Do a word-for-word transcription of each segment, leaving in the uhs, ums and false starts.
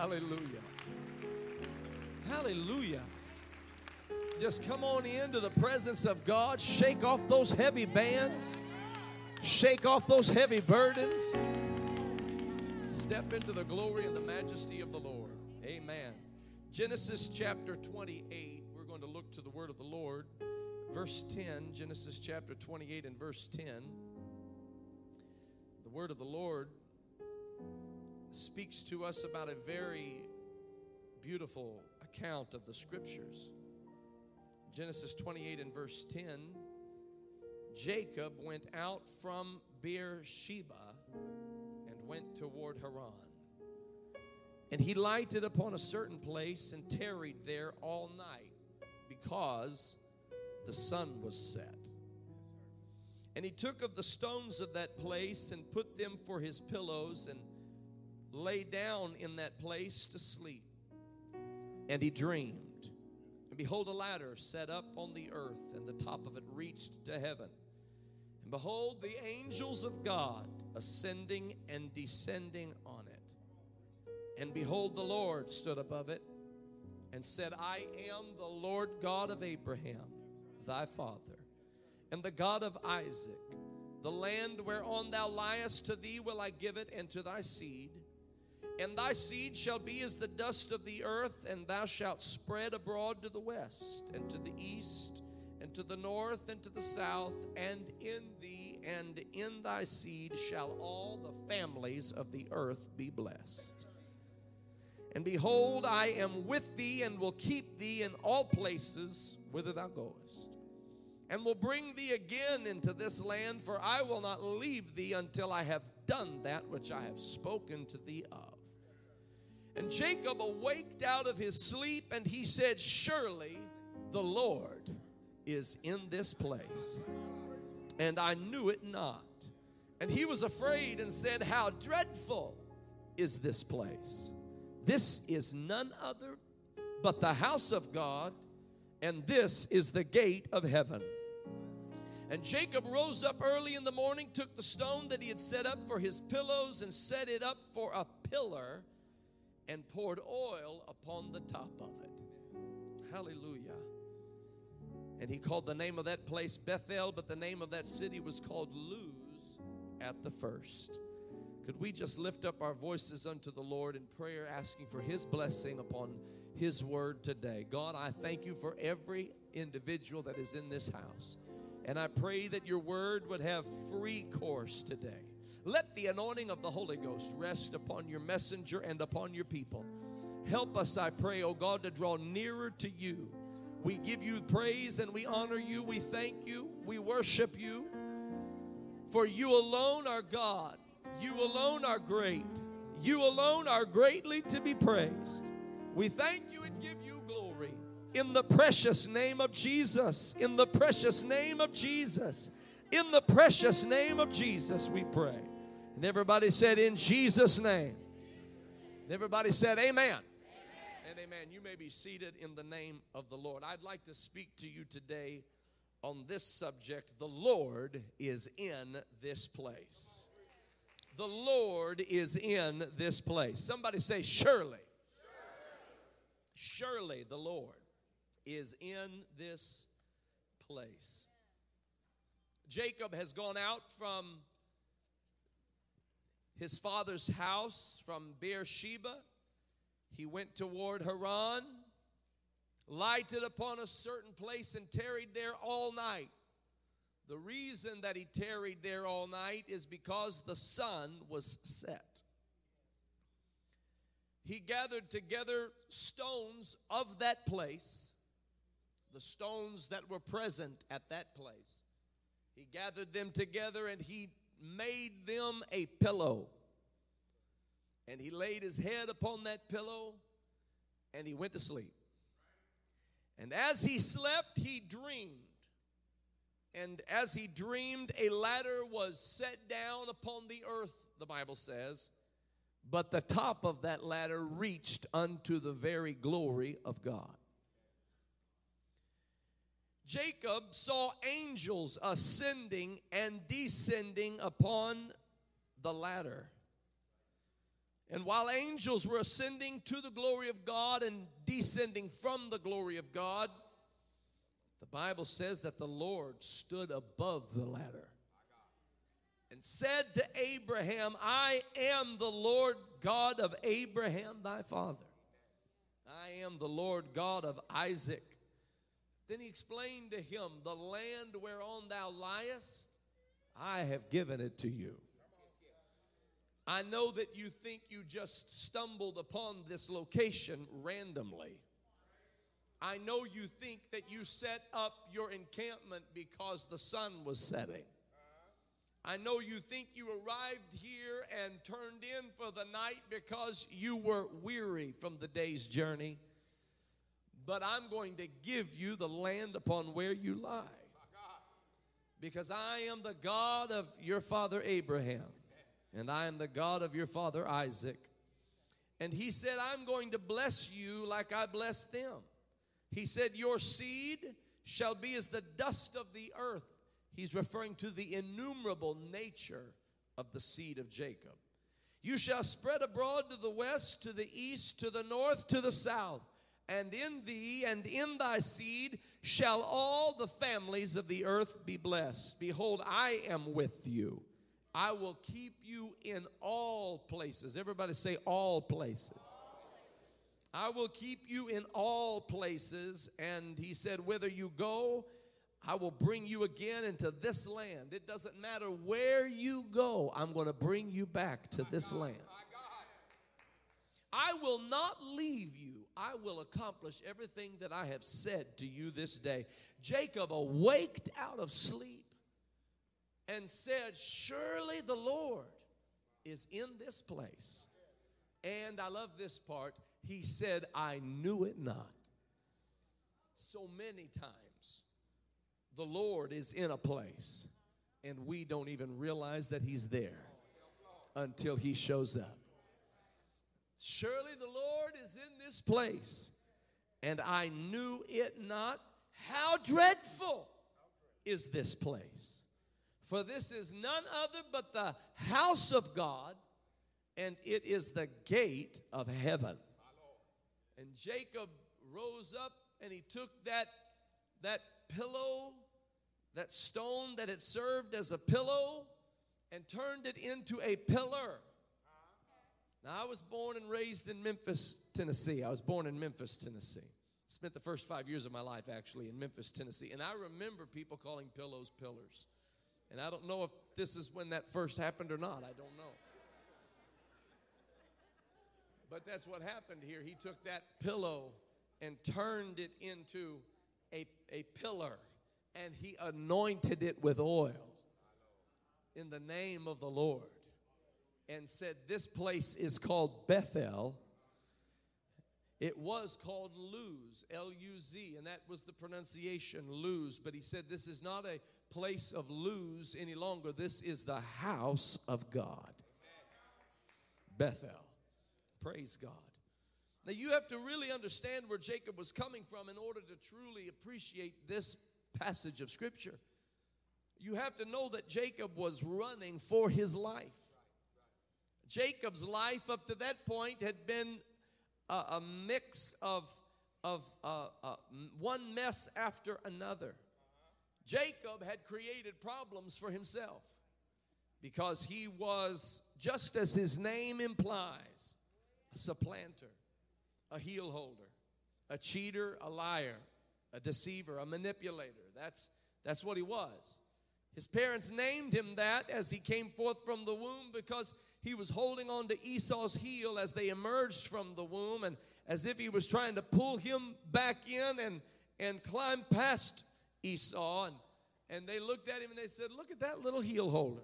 Hallelujah. Hallelujah. Just come on into the presence of God. Shake off those heavy bands. Shake off those heavy burdens. Step into the glory and the majesty of the Lord. Amen. Genesis chapter twenty-eight. We're going to look to the word of the Lord. Verse ten. Genesis chapter twenty-eight and verse ten. The word of the Lord speaks to us about a very beautiful account of the scriptures. Genesis twenty-eight and verse ten, Jacob went out from Beersheba and went toward Haran. And he lighted upon a certain place and tarried there all night because the sun was set. And he took of the stones of that place and put them for his pillows and lay down in that place to sleep. And he dreamed. And behold, a ladder set up on the earth, and the top of it reached to heaven. And behold, the angels of God ascending and descending on it. And behold, the Lord stood above it and said, I am the Lord God of Abraham, thy father, and the God of Isaac. The land whereon thou liest, to thee will I give it, and to thy seed. And thy seed shall be as the dust of the earth, and thou shalt spread abroad to the west, and to the east, and to the north, and to the south, and in thee and in thy seed shall all the families of the earth be blessed. And behold, I am with thee, and will keep thee in all places whither thou goest, and will bring thee again into this land, for I will not leave thee until I have done that which I have spoken to thee of. And Jacob awaked out of his sleep, and he said, surely the Lord is in this place, and I knew it not. And he was afraid and said, how dreadful is this place! This is none other but the house of God, and this is the gate of heaven. And Jacob rose up early in the morning, took the stone that he had set up for his pillows, and set it up for a pillar, and poured oil upon the top of it. Hallelujah. And he called the name of that place Bethel, but the name of that city was called Luz at the first. Could we just lift up our voices unto the Lord in prayer, asking for his blessing upon his word today? God, I thank you for every individual that is in this house. And I pray that your word would have free course today. Let the anointing of the Holy Ghost rest upon your messenger and upon your people. Help us, I pray, O God, to draw nearer to you. We give you praise and we honor you. We thank you. We worship you. For you alone are God. You alone are great. You alone are greatly to be praised. We thank you and give you glory. In the precious name of Jesus, in the precious name of Jesus, in the precious name of Jesus, we pray. And everybody said, in Jesus' name. And everybody said, amen. Amen. And amen. You may be seated in the name of the Lord. I'd like to speak to you today on this subject. The Lord is in this place. The Lord is in this place. Somebody say, surely. Surely, surely the Lord is in this place. Jacob has gone out from his father's house, from Beersheba. He went toward Haran, lighted upon a certain place, and tarried there all night. The reason that he tarried there all night is because the sun was set. He gathered together stones of that place. The stones that were present at that place, he gathered them together and he made them a pillow. And he laid his head upon that pillow and he went to sleep. And as he slept, he dreamed. And as he dreamed, a ladder was set down upon the earth, the Bible says, but the top of that ladder reached unto the very glory of God. Jacob saw angels ascending and descending upon the ladder. And while angels were ascending to the glory of God and descending from the glory of God, the Bible says that the Lord stood above the ladder and said to Abraham, I am the Lord God of Abraham thy father. I am the Lord God of Isaac. Then he explained to him, the land whereon thou liest, I have given it to you. I know that you think you just stumbled upon this location randomly. I know you think that you set up your encampment because the sun was setting. I know you think you arrived here and turned in for the night because you were weary from the day's journey. But I'm going to give you the land upon where you lie, because I am the God of your father Abraham, and I am the God of your father Isaac. And he said, I'm going to bless you like I blessed them. He said, your seed shall be as the dust of the earth. He's referring to the innumerable nature of the seed of Jacob. You shall spread abroad to the west, to the east, to the north, to the south. And in thee and in thy seed shall all the families of the earth be blessed. Behold, I am with you. I will keep you in all places. Everybody say all places. I will keep you in all places. And he said, whither you go, I will bring you again into this land. It doesn't matter where you go, I'm going to bring you back to this land. I will not leave you. I will accomplish everything that I have said to you this day. Jacob awaked out of sleep and said, surely the Lord is in this place. And I love this part. He said, I knew it not. So many times, the Lord is in a place, and we don't even realize that he's there until he shows up. Surely the Lord is in this place, and I knew it not. How dreadful is this place! For this is none other but the house of God, and it is the gate of heaven. And Jacob rose up, and he took that, that pillow, that stone that had served as a pillow, and turned it into a pillar. Now, I was born and raised in Memphis, Tennessee. I was born in Memphis, Tennessee. Spent the first five years of my life, actually, in Memphis, Tennessee. And I remember people calling pillows pillars. And I don't know if this is when that first happened or not. I don't know. But that's what happened here. He took that pillow and turned it into a, a pillar. And he anointed it with oil in the name of the Lord, and said, this place is called Bethel. It was called Luz, L U Z, and that was the pronunciation, Luz. But he said, this is not a place of Luz any longer. This is the house of God. Bethel. Praise God. Now, you have to really understand where Jacob was coming from in order to truly appreciate this passage of Scripture. You have to know that Jacob was running for his life. Jacob's life up to that point had been a, a mix of, of uh, uh, one mess after another. Jacob had created problems for himself because he was, just as his name implies, a supplanter, a heel holder, a cheater, a liar, a deceiver, a manipulator. That's, that's what he was. His parents named him that as he came forth from the womb because he was holding on to Esau's heel as they emerged from the womb, and as if he was trying to pull him back in and, and climb past Esau. And, and they looked at him and they said, look at that little heel holder.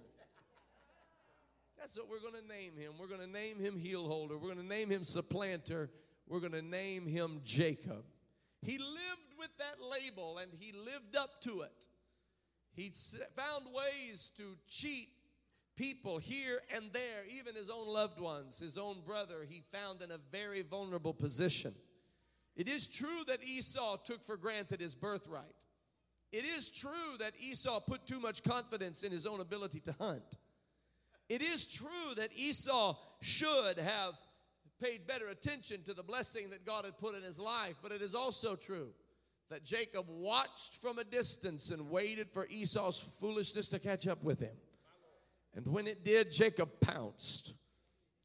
That's what we're going to name him. We're going to name him heel holder. We're going to name him supplanter. We're going to name him Jacob. He lived with that label and he lived up to it. He found ways to cheat people here and there, even his own loved ones, his own brother, he found in a very vulnerable position. It is true that Esau took for granted his birthright. It is true that Esau put too much confidence in his own ability to hunt. it is true that Esau should have paid better attention to the blessing that God had put in his life, but it is also true that Jacob watched from a distance and waited for Esau's foolishness to catch up with him. And when it did, Jacob pounced.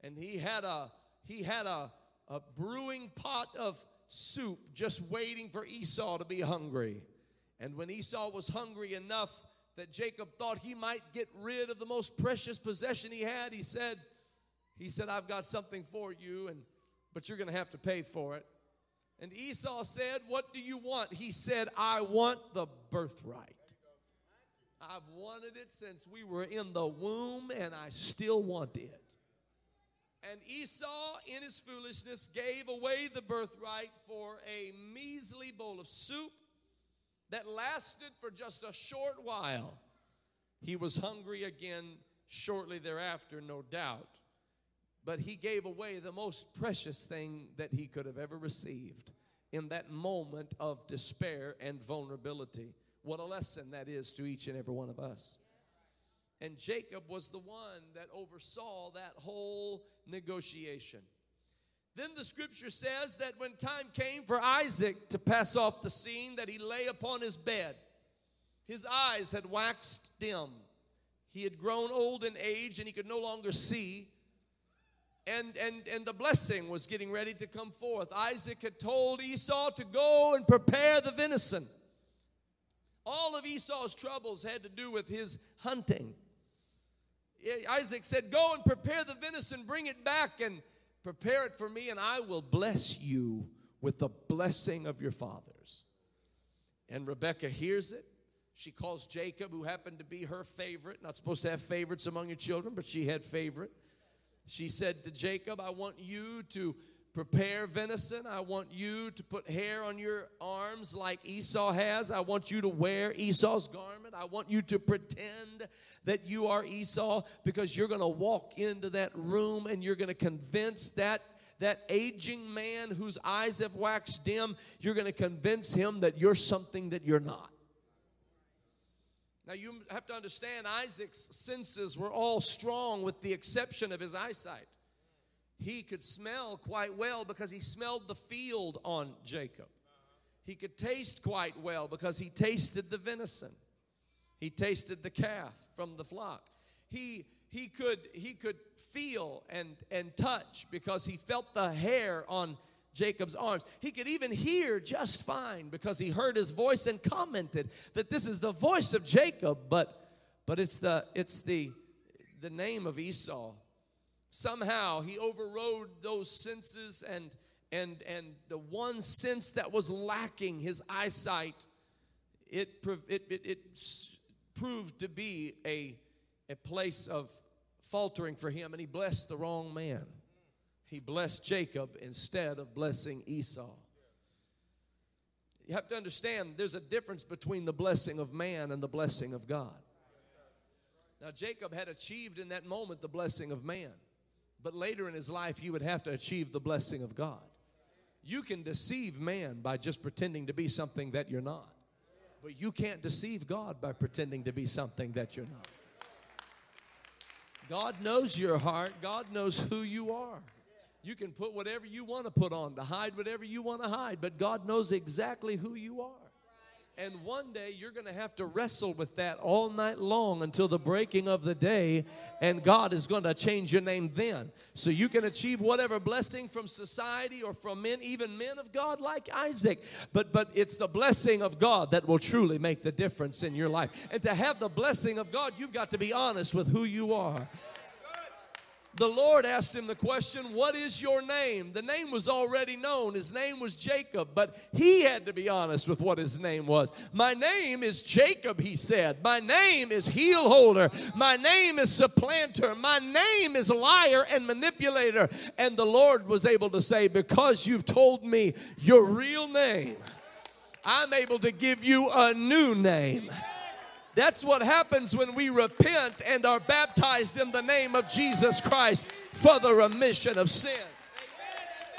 And he had a he had a, a brewing pot of soup just waiting for Esau to be hungry. And when Esau was hungry enough that Jacob thought he might get rid of the most precious possession he had, he said, he said, I've got something for you, and but you're going to have to pay for it. And Esau said, what do you want? He said, I want the birthright. I've wanted it since we were in the womb, and I still want it. And Esau, in his foolishness, gave away the birthright for a measly bowl of soup that lasted for just a short while. He was hungry again shortly thereafter, no doubt. But he gave away the most precious thing that he could have ever received in that moment of despair and vulnerability. What a lesson that is to each and every one of us. And Jacob was the one that oversaw that whole negotiation. Then the scripture says that when time came for Isaac to pass off the scene, that he lay upon his bed. His eyes had waxed dim. He had grown old in age and he could no longer see. And, and, and the blessing was getting ready to come forth. Isaac had told Esau to go and prepare the venison. All of Esau's troubles had to do with his hunting. Isaac said, go and prepare the venison, bring it back and prepare it for me, and I will bless you with the blessing of your fathers. And Rebekah hears it. She calls Jacob, who happened to be her favorite. Not supposed to have favorites among your children, but she had favorite. She said to Jacob, I want you to prepare venison. I want you to put hair on your arms like Esau has. I want you to wear Esau's garment. I want you to pretend that you are Esau, because you're going to walk into that room and you're going to convince that that aging man whose eyes have waxed dim, you're going to convince him that you're something that you're not. Now, you have to understand, Isaac's senses were all strong with the exception of his eyesight. He could smell quite well because he smelled the field on Jacob. He could taste quite well because he tasted the venison. He tasted the calf from the flock. He, he, could, he could feel and, and touch because he felt the hair on Jacob's arms. He could even hear just fine because he heard his voice and commented that this is the voice of Jacob, but but it's the it's the the name of Esau. Somehow he overrode those senses and and and the one sense that was lacking, his eyesight, it it it, it proved to be a a place of faltering for him, and he blessed the wrong man. He blessed Jacob instead of blessing Esau. You have to understand, there's a difference between the blessing of man and the blessing of God. Now, Jacob had achieved in that moment the blessing of man, but later in his life, he would have to achieve the blessing of God. You can deceive man by just pretending to be something that you're not, but you can't deceive God by pretending to be something that you're not. God knows your heart. God knows who you are. You can put whatever you want to put on, to hide whatever you want to hide, but God knows exactly who you are. And one day you're going to have to wrestle with that all night long until the breaking of the day, and God is going to change your name then. So you can achieve whatever blessing from society or from men, even men of God like Isaac. But but it's the blessing of God that will truly make the difference in your life. And to have the blessing of God, you've got to be honest with who you are. The Lord asked him the question, what is your name? The name was already known. His name was Jacob, but he had to be honest with what his name was. My name is Jacob, he said. My name is heel holder. My name is supplanter. My name is liar and manipulator. And the Lord was able to say, because you've told me your real name, I'm able to give you a new name. That's what happens when we repent and are baptized in the name of Jesus Christ for the remission of sins.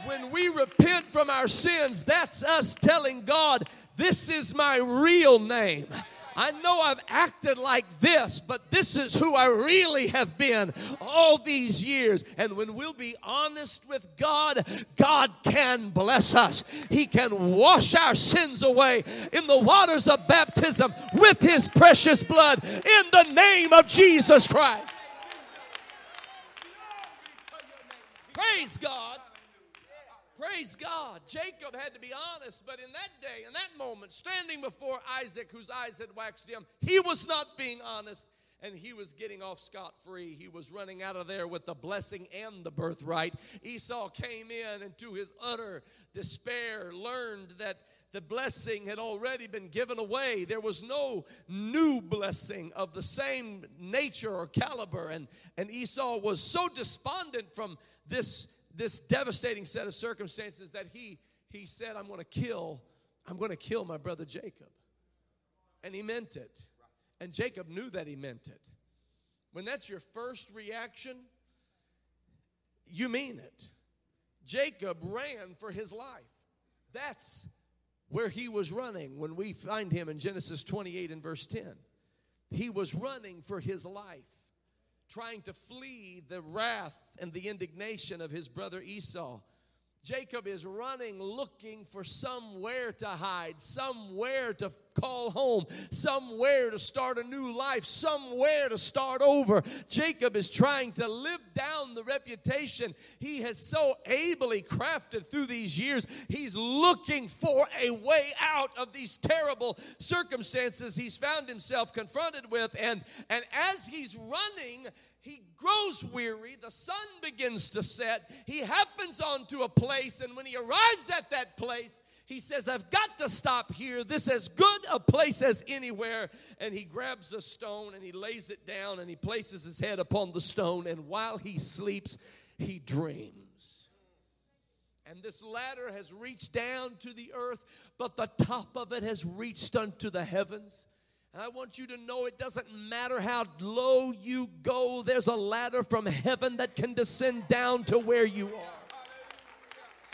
When we repent from our sins, that's us telling God, this is my real name. I know I've acted like this, but this is who I really have been all these years. And when we'll be honest with God, God can bless us. He can wash our sins away in the waters of baptism with His precious blood in the name of Jesus Christ. Praise God. Praise God. Jacob had to be honest, but in that day, in that moment, standing before Isaac, whose eyes had waxed dim, he was not being honest, and he was getting off scot-free. He was running out of there with the blessing and the birthright. Esau came in and to his utter despair learned that the blessing had already been given away. There was no new blessing of the same nature or caliber, and, and Esau was so despondent from this This devastating set of circumstances that he he said, I'm going to kill, I'm going to kill my brother Jacob. And he meant it. And Jacob knew that he meant it. When that's your first reaction, you mean it. Jacob ran for his life. That's where he was running when we find him in Genesis twenty-eight and verse ten. He was running for his life, trying to flee the wrath and the indignation of his brother Esau. Jacob is running, looking for somewhere to hide, somewhere to call home, somewhere to start a new life, somewhere to start over. Jacob is trying to live down the reputation he has so ably crafted through these years. He's looking for a way out of these terrible circumstances he's found himself confronted with. And, and as he's running, he grows weary. The sun begins to set. He happens onto a place, and when he arrives at that place, he says, I've got to stop here. This is as good a place as anywhere. And he grabs a stone, and he lays it down, and he places his head upon the stone. And while he sleeps, he dreams. And this ladder has reached down to the earth, but the top of it has reached unto the heavens. And I want you to know it doesn't matter how low you go, there's a ladder from heaven that can descend down to where you are.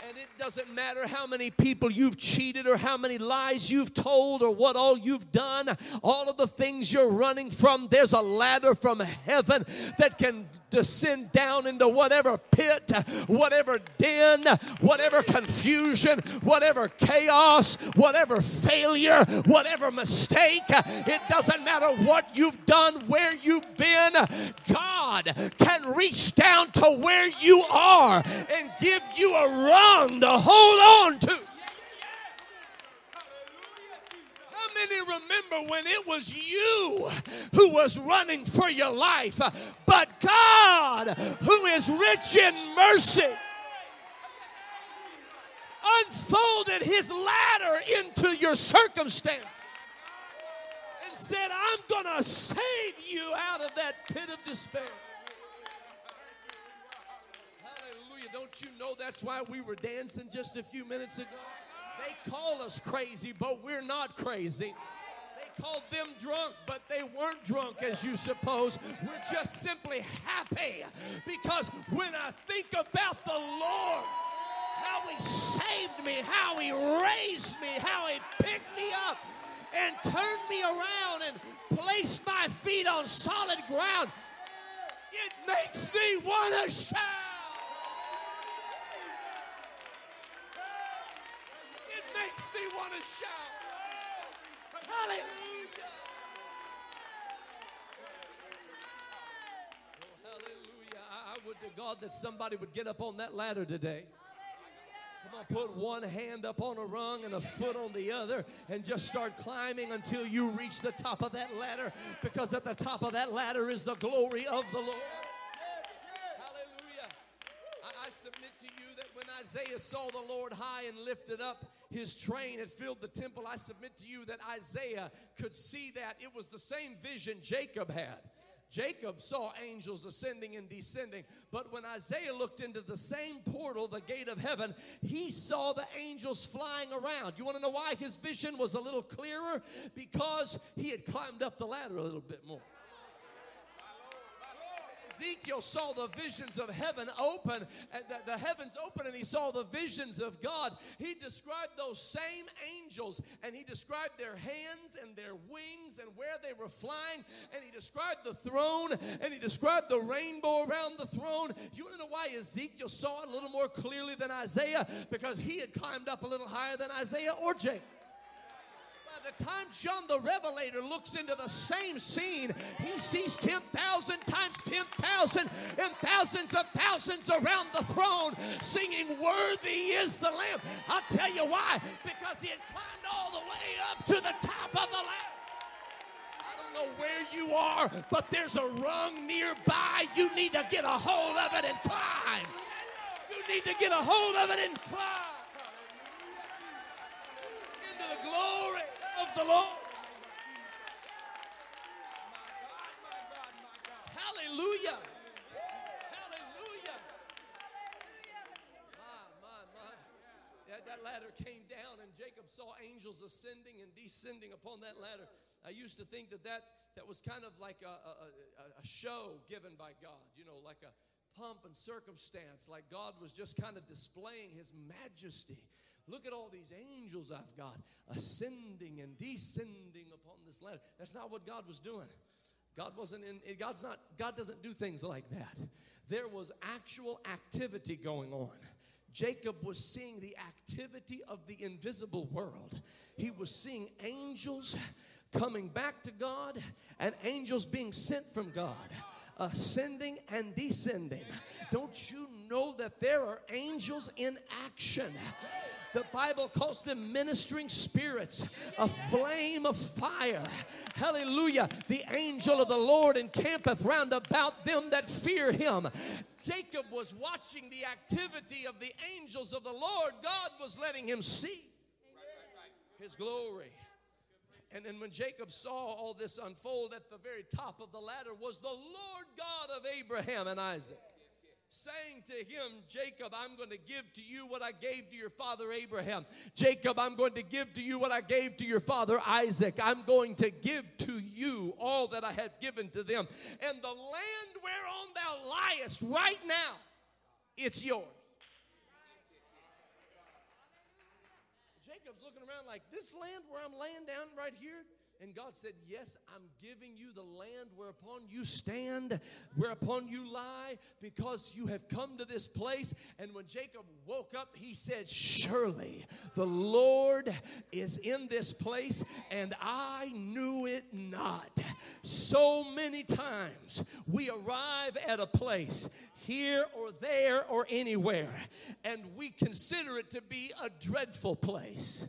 And it doesn't matter how many people you've cheated or how many lies you've told or what all you've done, all of the things you're running from, there's a ladder from heaven that can descend down into whatever pit, whatever den, whatever confusion, whatever chaos, whatever failure, whatever mistake. It doesn't matter what you've done, where you've been. God can reach down to where you are and give you a rung to hold on to. Many remember when it was you who was running for your life, but God, who is rich in mercy, unfolded His ladder into your circumstance and said, I'm going to save you out of that pit of despair. Hallelujah. Don't you know that's why we were dancing just a few minutes ago? They call us crazy, but we're not crazy. They called them drunk, but they weren't drunk, as you suppose. We're just simply happy because when I think about the Lord, how He saved me, how He raised me, how He picked me up and turned me around and placed my feet on solid ground, it makes me want to shout. Makes me want to shout. Hallelujah. Oh, hallelujah. I, I would to God that somebody would get up on that ladder today. Come on, put one hand up on a rung and a foot on the other and just start climbing until you reach the top of that ladder, because at the top of that ladder is the glory of the Lord. Submit to you that when Isaiah saw the Lord high and lifted up, His train had filled the temple. I submit to you that Isaiah could see that. It was the same vision Jacob had. Jacob saw angels ascending and descending, but when Isaiah looked into the same portal, the gate of heaven, he saw the angels flying around. You want to know why his vision was a little clearer? Because he had climbed up the ladder a little bit more. Ezekiel saw the visions of heaven open, and the, the heavens open, and he saw the visions of God. He described those same angels, and he described their hands and their wings and where they were flying, and he described the throne, and he described the rainbow around the throne. You know why Ezekiel saw it a little more clearly than Isaiah? Because he had climbed up a little higher than Isaiah or Jacob. By the time John the Revelator looks into the same scene, he sees ten thousand times ten thousand and thousands of thousands around the throne singing, "Worthy is the Lamb." I'll tell you why. Because he had climbed all the way up to the top of the Lamb. Know where you are, but there's a rung nearby. You need to get a hold of it and climb. You need to get a hold of it and climb into the glory of the Lord. Hallelujah. Hallelujah. My, my, my. That, that ladder came down, and Jacob saw angels ascending and descending upon that ladder. I used to think that that, that was kind of like a, a, a show given by God, you know, like a pomp and circumstance, like God was just kind of displaying his majesty. Look at all these angels I've got ascending and descending upon this ladder. That's not what God was doing. God wasn't in, God's not, God doesn't do things like that. There was actual activity going on. Jacob was seeing the activity of the invisible world. He was seeing angels coming back to God and angels being sent from God, ascending and descending. Don't you know that there are angels in action? The Bible calls them ministering spirits, a flame of fire. Hallelujah. The angel of the Lord encampeth round about them that fear him. Jacob was watching the activity of the angels of the Lord. God was letting him see his glory. And then when Jacob saw all this unfold, at the very top of the ladder was the Lord God of Abraham and Isaac, saying to him, "Jacob, I'm going to give to you what I gave to your father Abraham. Jacob, I'm going to give to you what I gave to your father Isaac. I'm going to give to you all that I had given to them. And the land whereon thou liest right now, it's yours." Jacob's looking around like, this land where I'm laying down right here? And God said, yes, I'm giving you the land whereupon you stand, whereupon you lie, because you have come to this place. And when Jacob woke up, he said, surely the Lord is in this place, and I knew it not. So many times we arrive at a place, here or there or anywhere, and we consider it to be a dreadful place.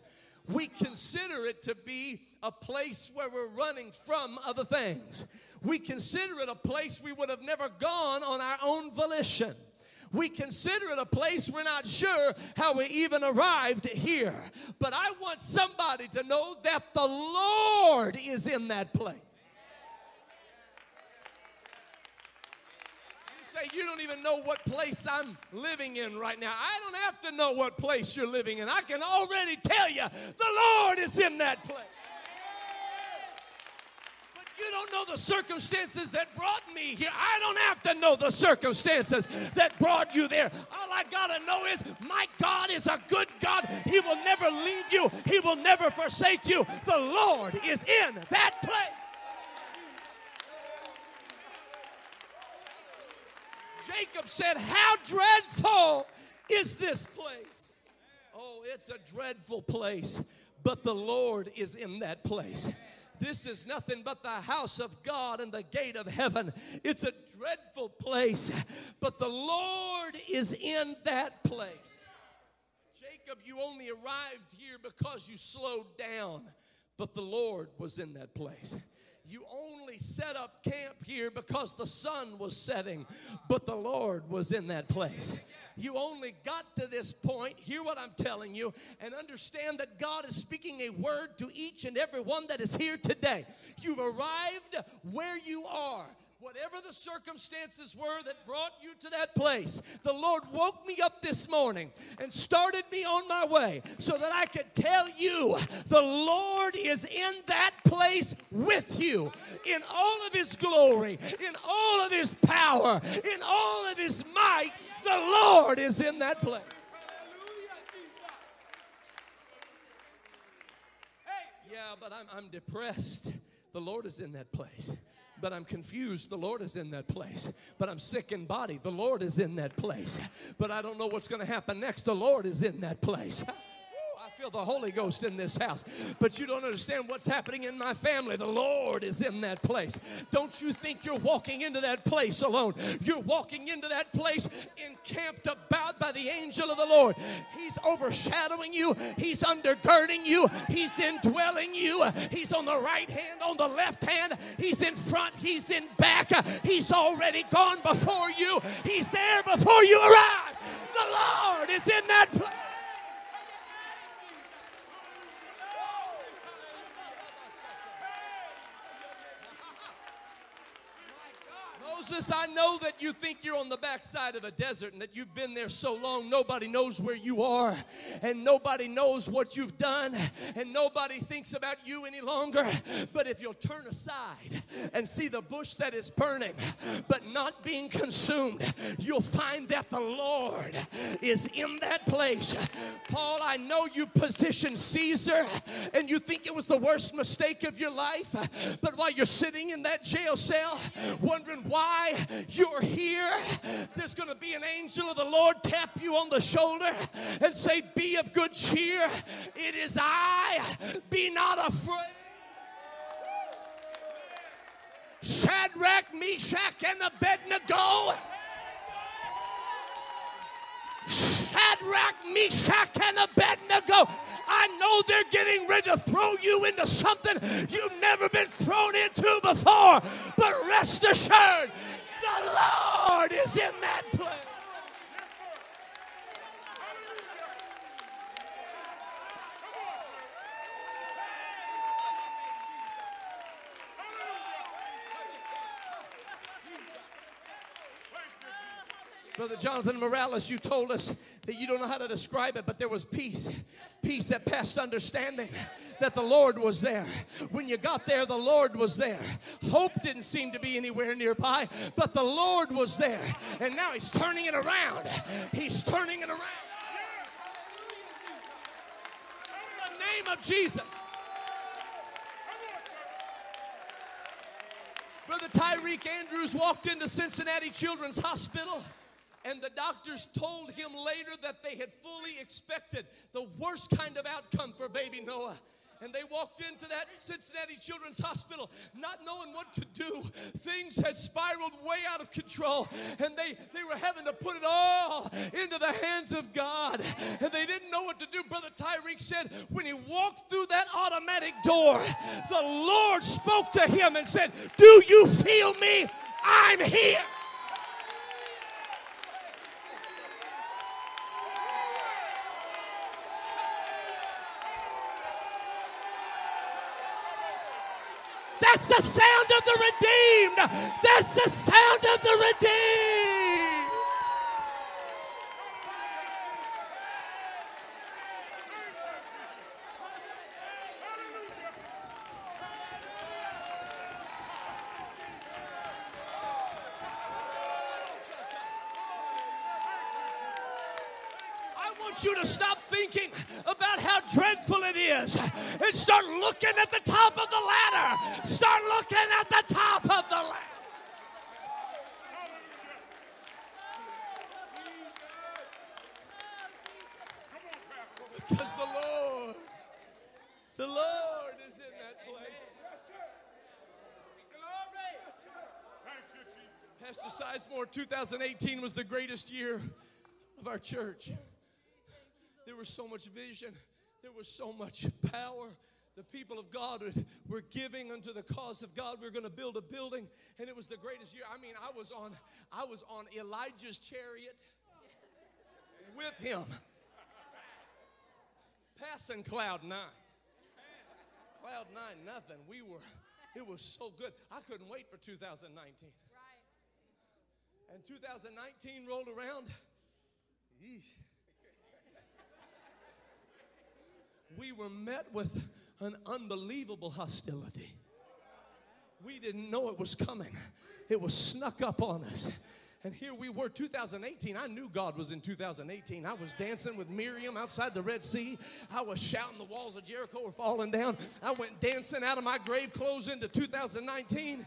We consider it to be a place where we're running from other things. We consider it a place we would have never gone on our own volition. We consider it a place we're not sure how we even arrived here. But I want somebody to know that the Lord is in that place. You don't even know what place I'm living in right now. I don't have to know what place you're living in. I can already tell you the Lord is in that place. But you don't know the circumstances that brought me here. I don't have to know the circumstances that brought you there. All I got to know is my God is a good God. He will never leave you. He will never forsake you. The Lord is in that place. Jacob said, how dreadful is this place? Oh, it's a dreadful place, but the Lord is in that place. This is nothing but the house of God and the gate of heaven. It's a dreadful place, but the Lord is in that place. Jacob, you only arrived here because you slowed down, but the Lord was in that place. You only set up camp here because the sun was setting, but the Lord was in that place. You only got to this point, hear what I'm telling you, and understand that God is speaking a word to each and every one that is here today. You've arrived where you are Whatever the circumstances were that brought you to that place, the Lord woke me up this morning and started me on my way so that I could tell you the Lord is in that place with you in all of His glory, in all of His power, in all of His might. The Lord is in that place. Yeah, but I'm, I'm depressed. The Lord is in that place. But I'm confused. The Lord is in that place. But I'm sick in body. The Lord is in that place. But I don't know what's going to happen next. The Lord is in that place. I feel the Holy Ghost in this house. But you don't understand what's happening in my family. The Lord is in that place. Don't you think you're walking into that place alone. You're walking into that place encamped about by the angel of the Lord. He's overshadowing you. He's undergirding you. He's indwelling you. He's on the right hand, on the left hand. He's in front. He's in back. He's already gone before you. He's there before you arrive. The Lord is in that place. Moses, I know that you think you're on the backside of a desert and that you've been there so long nobody knows where you are and nobody knows what you've done and nobody thinks about you any longer. But if you'll turn aside and see the bush that is burning but not being consumed, you'll find that the Lord is in that place. Paul, I know you petitioned Caesar and you think it was the worst mistake of your life, but while you're sitting in that jail cell wondering why you're here, there's going to be an angel of the Lord tap you on the shoulder and say, be of good cheer. It is I. Be not afraid. Shadrach, Meshach, and Abednego. Shadrach, Meshach, and Abednego. I know they're getting ready to throw you into something you've never been thrown into before. But rest assured, the Lord is in that place. Brother Jonathan Morales, you told us that you don't know how to describe it, but there was peace, peace that passed understanding, that the Lord was there. When you got there, the Lord was there. Hope didn't seem to be anywhere nearby, but the Lord was there. And now He's turning it around. He's turning it around. In the name of Jesus. Brother Tyreek Andrews walked into Cincinnati Children's Hospital, and the doctors told him later that they had fully expected the worst kind of outcome for baby Noah. And they walked into that Cincinnati Children's Hospital not knowing what to do. Things had spiraled way out of control. And they, they were having to put it all into the hands of God. And they didn't know what to do. Brother Tyreek said when he walked through that automatic door, the Lord spoke to him and said, do you feel me? I'm here. That's the sound of the redeemed. That's the sound of the redeemed. I want you to stop thinking about how dreadful it is and start looking at the top of the ladder. Start looking at the top of the ladder. Because the Lord, the Lord is in that place. Pastor Sizemore, two thousand eighteen was the greatest year of our church. There was so much vision. There was so much power. The people of God were giving unto the cause of God. We were going to build a building, and it was the greatest year. I mean, I was on, I was on Elijah's chariot with him, passing cloud nine. Cloud nine, nothing. We were, it was so good. I couldn't wait for two thousand nineteen. and two thousand nineteen rolled around, eesh, we were met with an unbelievable hostility. We didn't know it was coming. It was snuck up on us. And here we were, two thousand eighteen. I knew God was in two thousand eighteen. I was dancing with Miriam outside the Red Sea. I was shouting the walls of Jericho were falling down. I went dancing out of my grave clothes into two thousand nineteen.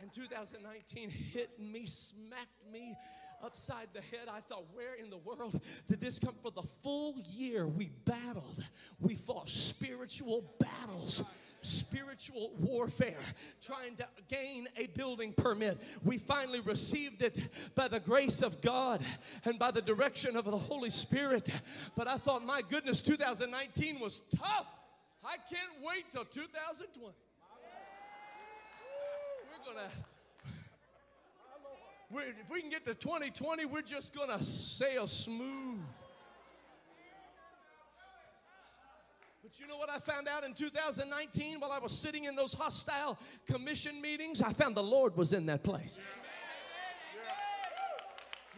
And two thousand nineteen hit me, smacked me upside the head. I thought, where in the world did this come? For the full year, we battled. We fought spiritual battles. Spiritual warfare, trying to gain a building permit. We finally received it by the grace of God and by the direction of the Holy Spirit. But I thought, my goodness, two thousand nineteen was tough. I can't wait till two thousand twenty. Ooh, we're gonna, we're, if we can get to twenty twenty, we're just gonna sail smooth. But you know what I found out in two thousand nineteen while I was sitting in those hostile commission meetings? I found the Lord was in that place.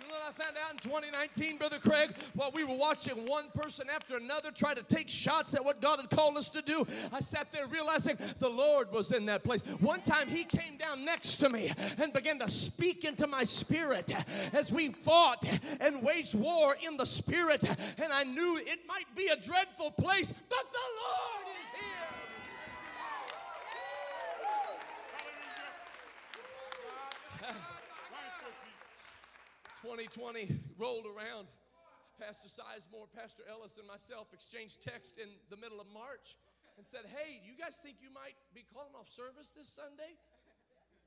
You know what I found out in twenty nineteen, Brother Craig? While we were watching one person after another try to take shots at what God had called us to do, I sat there realizing the Lord was in that place. One time he came down next to me and began to speak into my spirit as we fought and waged war in the spirit. And I knew it might be a dreadful place, but the Lord is here. twenty twenty rolled around. Pastor Sizemore, Pastor Ellis, and myself exchanged text in the middle of March and said, hey, you guys think you might be calling off service this Sunday?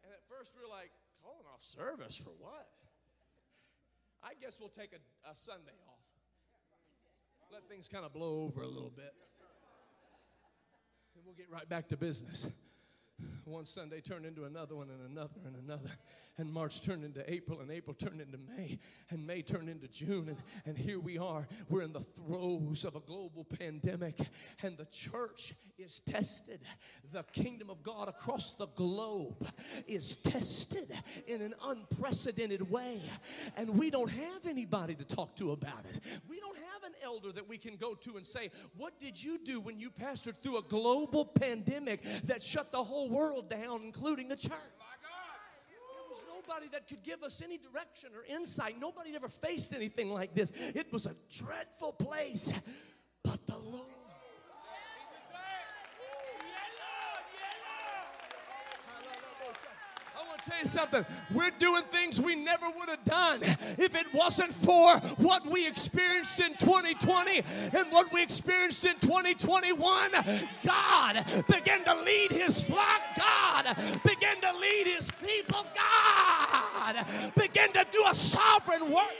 And at first we were like, calling off service for what? I guess we'll take a, a Sunday off. Let things kind of blow over a little bit. And we'll get right back to business. One Sunday turned into another one and another and another. And March turned into April and April turned into May. And May turned into June. And, and here we are. We're in the throes of a global pandemic. And the church is tested. The kingdom of God across the globe is tested in an unprecedented way. And we don't have anybody to talk to about it. We don't have an elder that we can go to and say, what did you do when you pastored through a global pandemic that shut the whole world down, including the church? There was nobody that could give us any direction or insight. Nobody ever faced anything like this. It was a dreadful place, but the Lord. I want to tell you something. We're doing things we never would have done if it wasn't for what we experienced in twenty twenty and what we experienced in twenty twenty-one. God began to lead his flock. God began to lead his people. God began to do a sovereign work.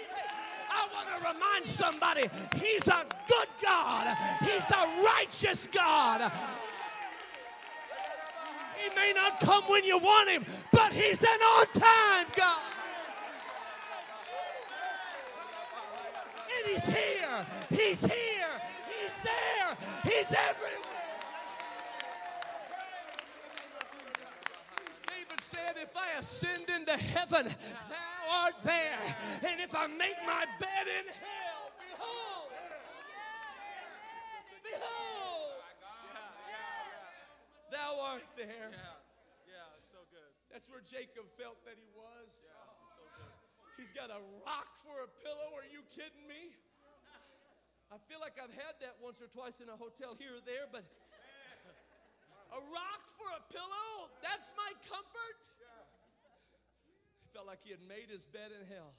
I want to remind somebody, he's a good God. He's a righteous God. He may not come when you want him, but he's an on-time God. And he's here. He's here. He's there. He's everywhere. David said, if I ascend into heaven, thou art there. And if I make my bed in hell, behold. Behold. Thou art there. Yeah, yeah, it's so good. That's where Jacob felt that he was. Yeah, it's so good. He's got a rock for a pillow. Are you kidding me? I feel like I've had that once or twice in a hotel here or there, but a rock for a pillow? That's my comfort? He felt like he had made his bed in hell,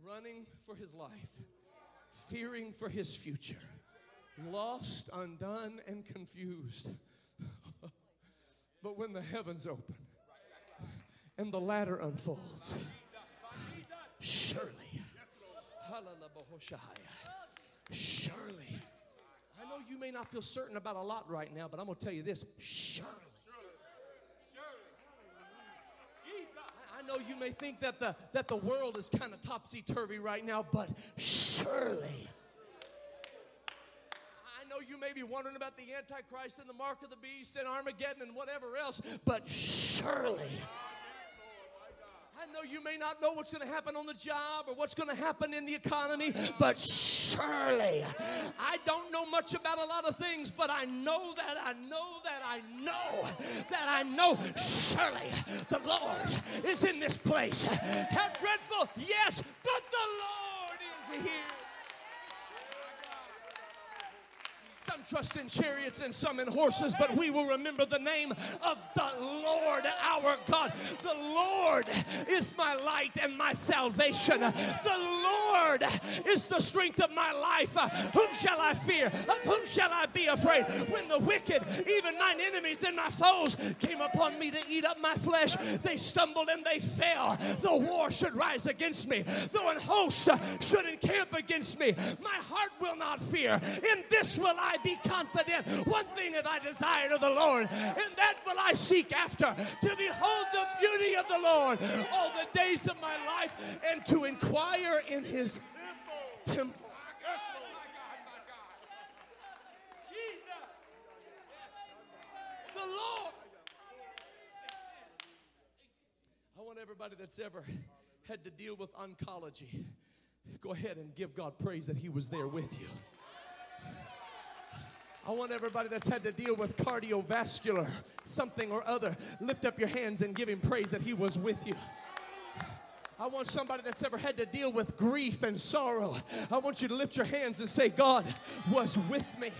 running for his life, fearing for his future. Lost, undone, and confused. But when the heavens open and the ladder unfolds, surely, surely, I know you may not feel certain about a lot right now, but I'm going to tell you this, surely. I know you may think that the, that the world is kind of topsy-turvy right now, but surely. I know you may be wondering about the Antichrist and the mark of the beast and Armageddon and whatever else, but surely. I know you may not know what's going to happen on the job or what's going to happen in the economy, but surely I don't know much about a lot of things, but I know that I know that I know that I know surely the Lord is in this place. How dreadful, yes, but the Lord is here. Some trust in chariots and some in horses, but we will remember the name of the Lord our God. The Lord is my light and my salvation. The Lord is the strength of my life. Whom shall I fear? Of whom shall I be afraid? When the wicked, even mine enemies and my foes, came upon me to eat up my flesh, they stumbled and they fell. The war should rise against me. Though an host should encamp against me, my heart will not fear. In this will I be confident. One thing have I desired of the Lord, and that will I seek after, to behold the beauty of the Lord all the days of my life, and to inquire in his temple. temple. My God, my God, my God. Jesus. The Lord. I want everybody that's ever had to deal with oncology, go ahead and give God praise that he was there with you. I want everybody that's had to deal with cardiovascular something or other, lift up your hands and give him praise that he was with you. I want somebody that's ever had to deal with grief and sorrow, I want you to lift your hands and say, God was with me.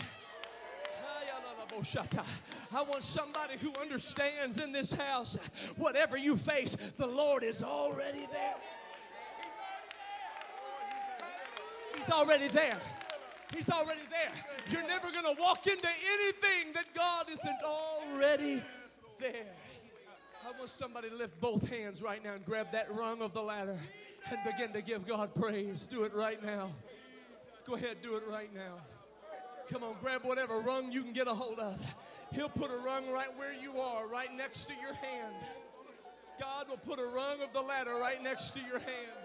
I want somebody who understands in this house, whatever you face, the Lord is already there. He's already there. He's already there. You're never going to walk into anything that God isn't already there. I want somebody to lift both hands right now and grab that rung of the ladder and begin to give God praise. Do it right now. Go ahead, do it right now. Come on, grab whatever rung you can get a hold of. He'll put a rung right where you are, right next to your hand. God will put a rung of the ladder right next to your hand.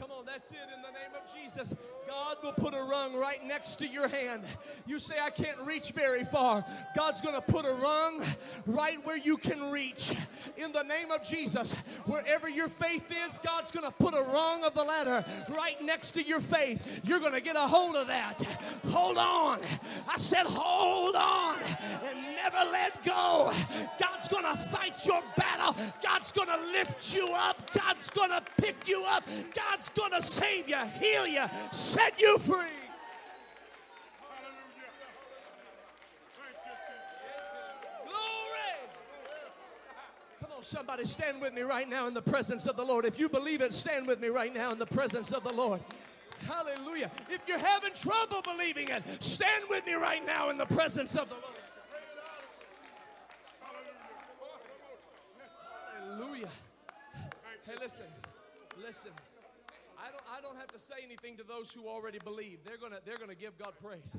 Come on, that's it, in the name of Jesus. God will put a rung right next to your hand. You say, I can't reach very far. God's going to put a rung right where you can reach. In the name of Jesus, wherever your faith is, God's going to put a rung of the ladder right next to your faith. You're going to get a hold of that. Hold on. I said hold on and never let go. God's going to fight your battle. God's going to lift you up. God's going to pick you up. God's God's going to save you, heal you, set you free. Hallelujah. Glory. Come on, somebody stand with me right now in the presence of the Lord. If you believe it, stand with me right now in the presence of the Lord. Hallelujah. If you're having trouble believing it, stand with me right now in the presence of the Lord. Hallelujah. Hey, listen, listen. I don't, I don't have to say anything to those who already believe. They're going to they're gonna give God praise.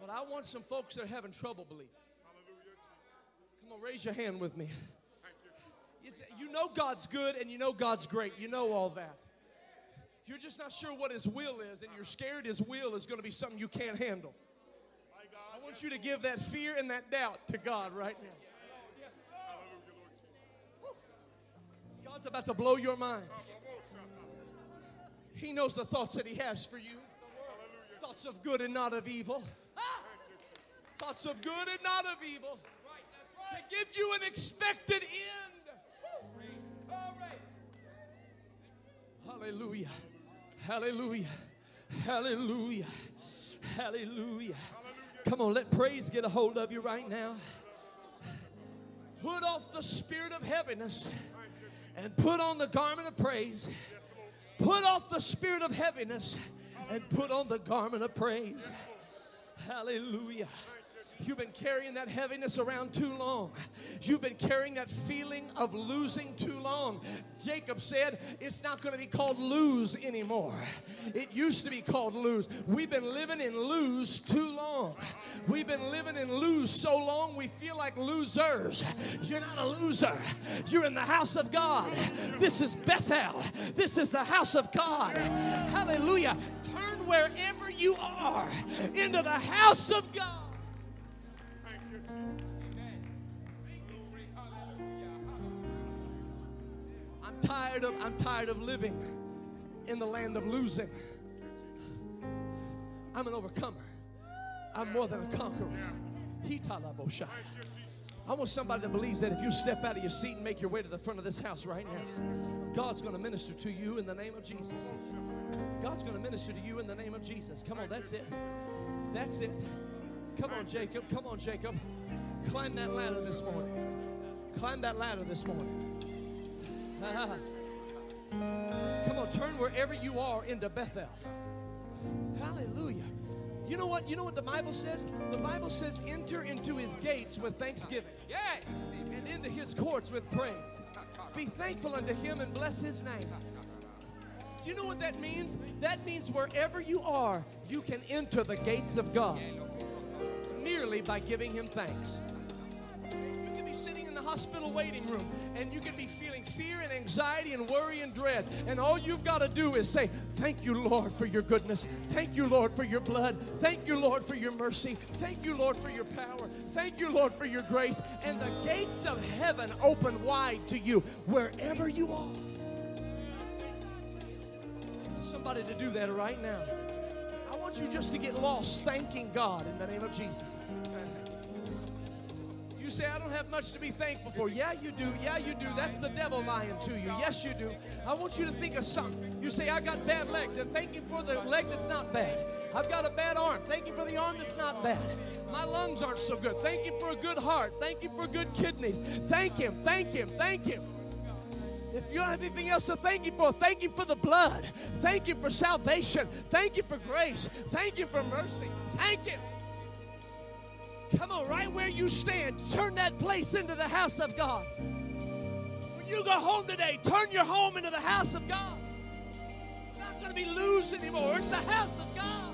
But I want some folks that are having trouble believing. Come on, raise your hand with me. You, say, you know God's good and you know God's great. You know all that. You're just not sure what his will is, and you're scared his will is going to be something you can't handle. I want you to give that fear and that doubt to God right now. God's about to blow your mind. He knows the thoughts that he has for you. Hallelujah. Thoughts of good and not of evil. Ah! Thoughts of good and not of evil. Right, right. To give you an expected end. All right. Hallelujah. Hallelujah. Hallelujah. Hallelujah. Come on, let praise get a hold of you right now. Put off the spirit of heaviness and put on the garment of praise. Put off the spirit of heaviness and put on the garment of praise. Hallelujah. You've been carrying that heaviness around too long. You've been carrying that feeling of losing too long. Jacob said it's not going to be called lose anymore. It used to be called lose. We've been living in lose too long. We've been living in lose so long we feel like losers. You're not a loser. You're in the house of God. This is Bethel. This is the house of God. Hallelujah. Turn wherever you are into the house of God. Amen. Thank you, I'm tired of, I'm tired of living in the land of losing. I'm an overcomer. I'm more than a conqueror. I want somebody that believes that if you step out of your seat and make your way to the front of this house right now, God's going to minister to you in the name of Jesus. God's going to minister to you in the name of Jesus. Come on, that's it. That's it. Come on, Jacob. Come on, Jacob. Climb that ladder this morning. Climb that ladder this morning. Come on, turn wherever you are into Bethel. Hallelujah. You know what? You know what the Bible says? The Bible says, enter into his gates with thanksgiving. Yeah. And into his courts with praise. Be thankful unto him and bless his name. You know what that means? That means wherever you are, you can enter the gates of God merely by giving him thanks. You can be sitting in the hospital waiting room, and you can be feeling fear and anxiety and worry and dread, and all you've got to do is say, thank you, Lord, for your goodness. Thank you, Lord, for your blood. Thank you, Lord, for your mercy. Thank you, Lord, for your power. Thank you, Lord, for your grace. And the gates of heaven open wide to you wherever you are. Somebody to do that right now. I want you just to get lost thanking God in the name of Jesus. You say, I don't have much to be thankful for. Yeah, you do. Yeah, you do. That's the devil lying to you. Yes, you do. I want you to think of something. You say, I got bad leg. Then thank him for the leg that's not bad. I've got a bad arm. Thank him for the arm that's not bad. My lungs aren't so good. Thank him for a good heart. Thank him for good kidneys. Thank him. Thank him. Thank him. If you don't have anything else to thank him for, thank him for the blood. Thank him for salvation. Thank him for grace. Thank him for mercy. Thank him. Come on, right where you stand, turn that place into the house of God. When you go home today, turn your home into the house of God. It's not going to be loose anymore. It's the house of God.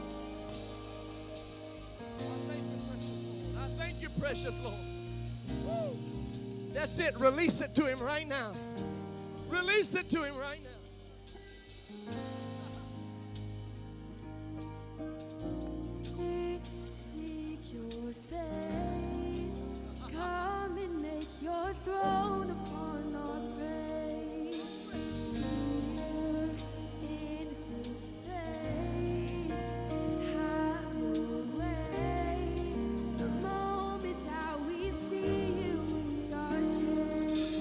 I thank you, precious Lord. Woo. That's it. Release it to him right now. Release it to him right now. Seek your face. Come and make your throne upon our praise. Here in his face, have your way. The moment that we see you, we are changed.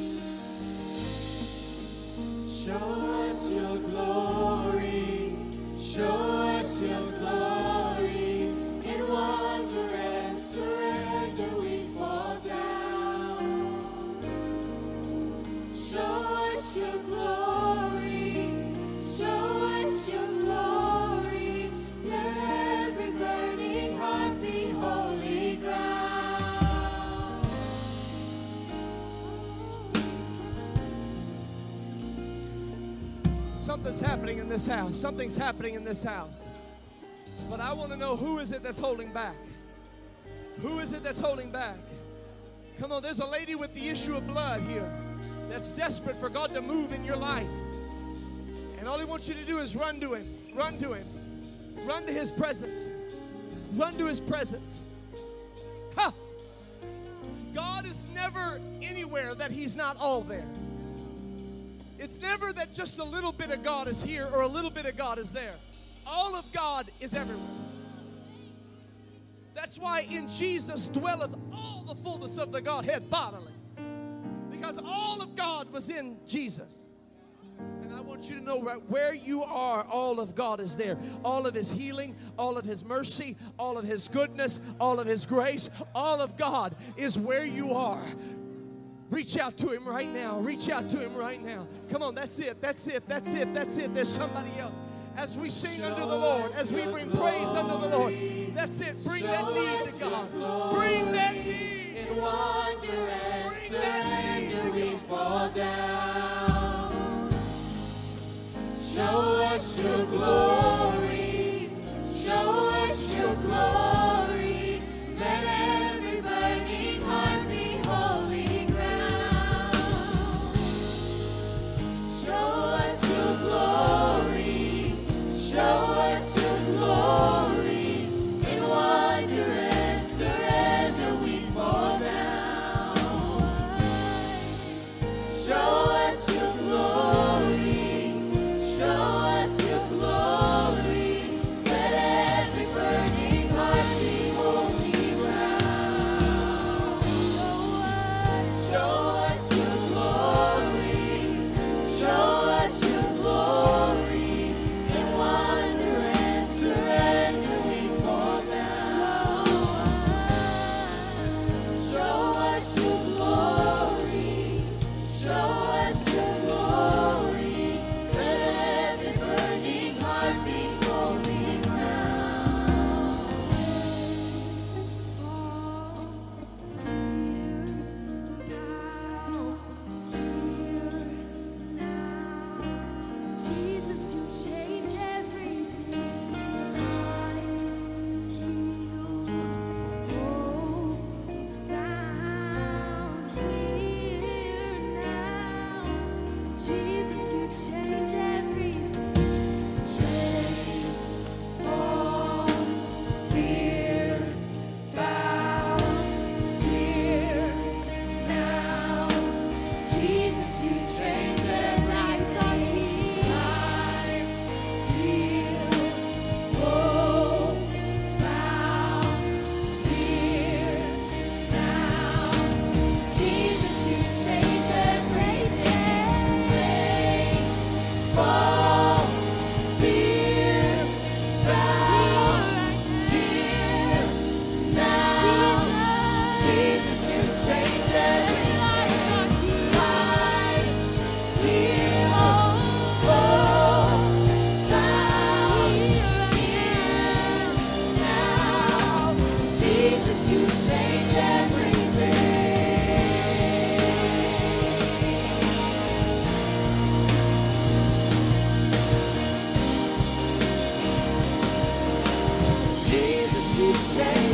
Show us your glory, show us your glory, in wonder and surrender we fall down. Show us your glory, show us your glory, let every burning heart be holy ground. Something's happening in this house. Something's happening in this house. But I want to know, who is it that's holding back? Who is it that's holding back? Come on, there's a lady with the issue of blood here that's desperate for God to move in your life. And all he wants you to do is run to him. Run to him. Run to his presence. Run to his presence. Ha! God is never anywhere that he's not all there. It's never that just a little bit of God is here or a little bit of God is there. All of God is everywhere. That's why in Jesus dwelleth all the fullness of the Godhead bodily. Because all of God was in Jesus. And I want you to know right where you are, all of God is there. All of his healing, all of his mercy, all of his goodness, all of his grace, all of God is where you are. Reach out to him right now. Reach out to him right now. Come on, that's it. That's it. That's it. That's it. There's somebody else. As we sing unto the Lord, as we bring praise unto the Lord, that's it. Bring that need to God. Bring that need. In wonder and surrender we fall down. Show us your glory. Show us your glory. Let every burning heart be holy. Show us your glory, show us your glory, in wonder and surrender we fall down. Show us your glory. Change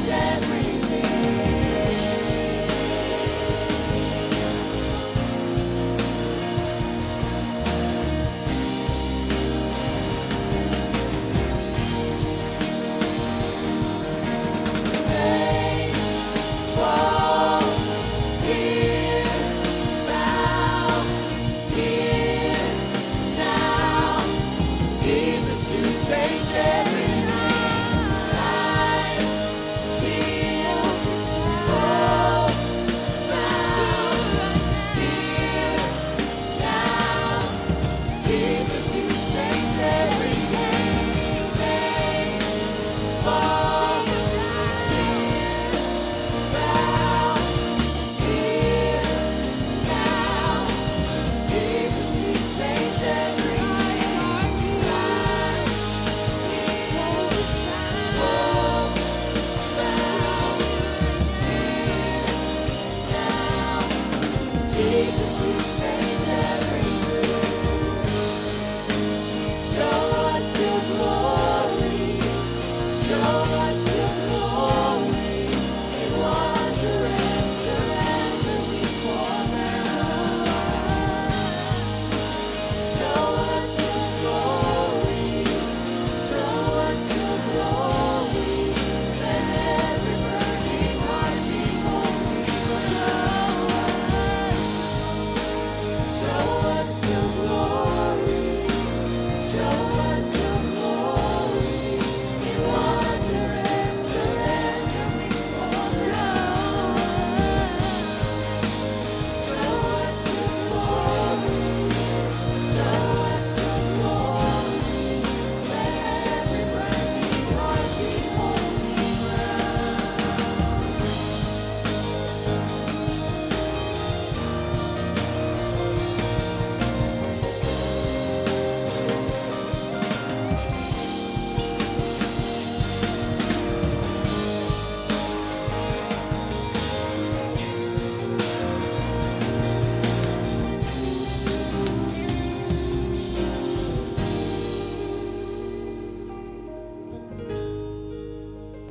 everything.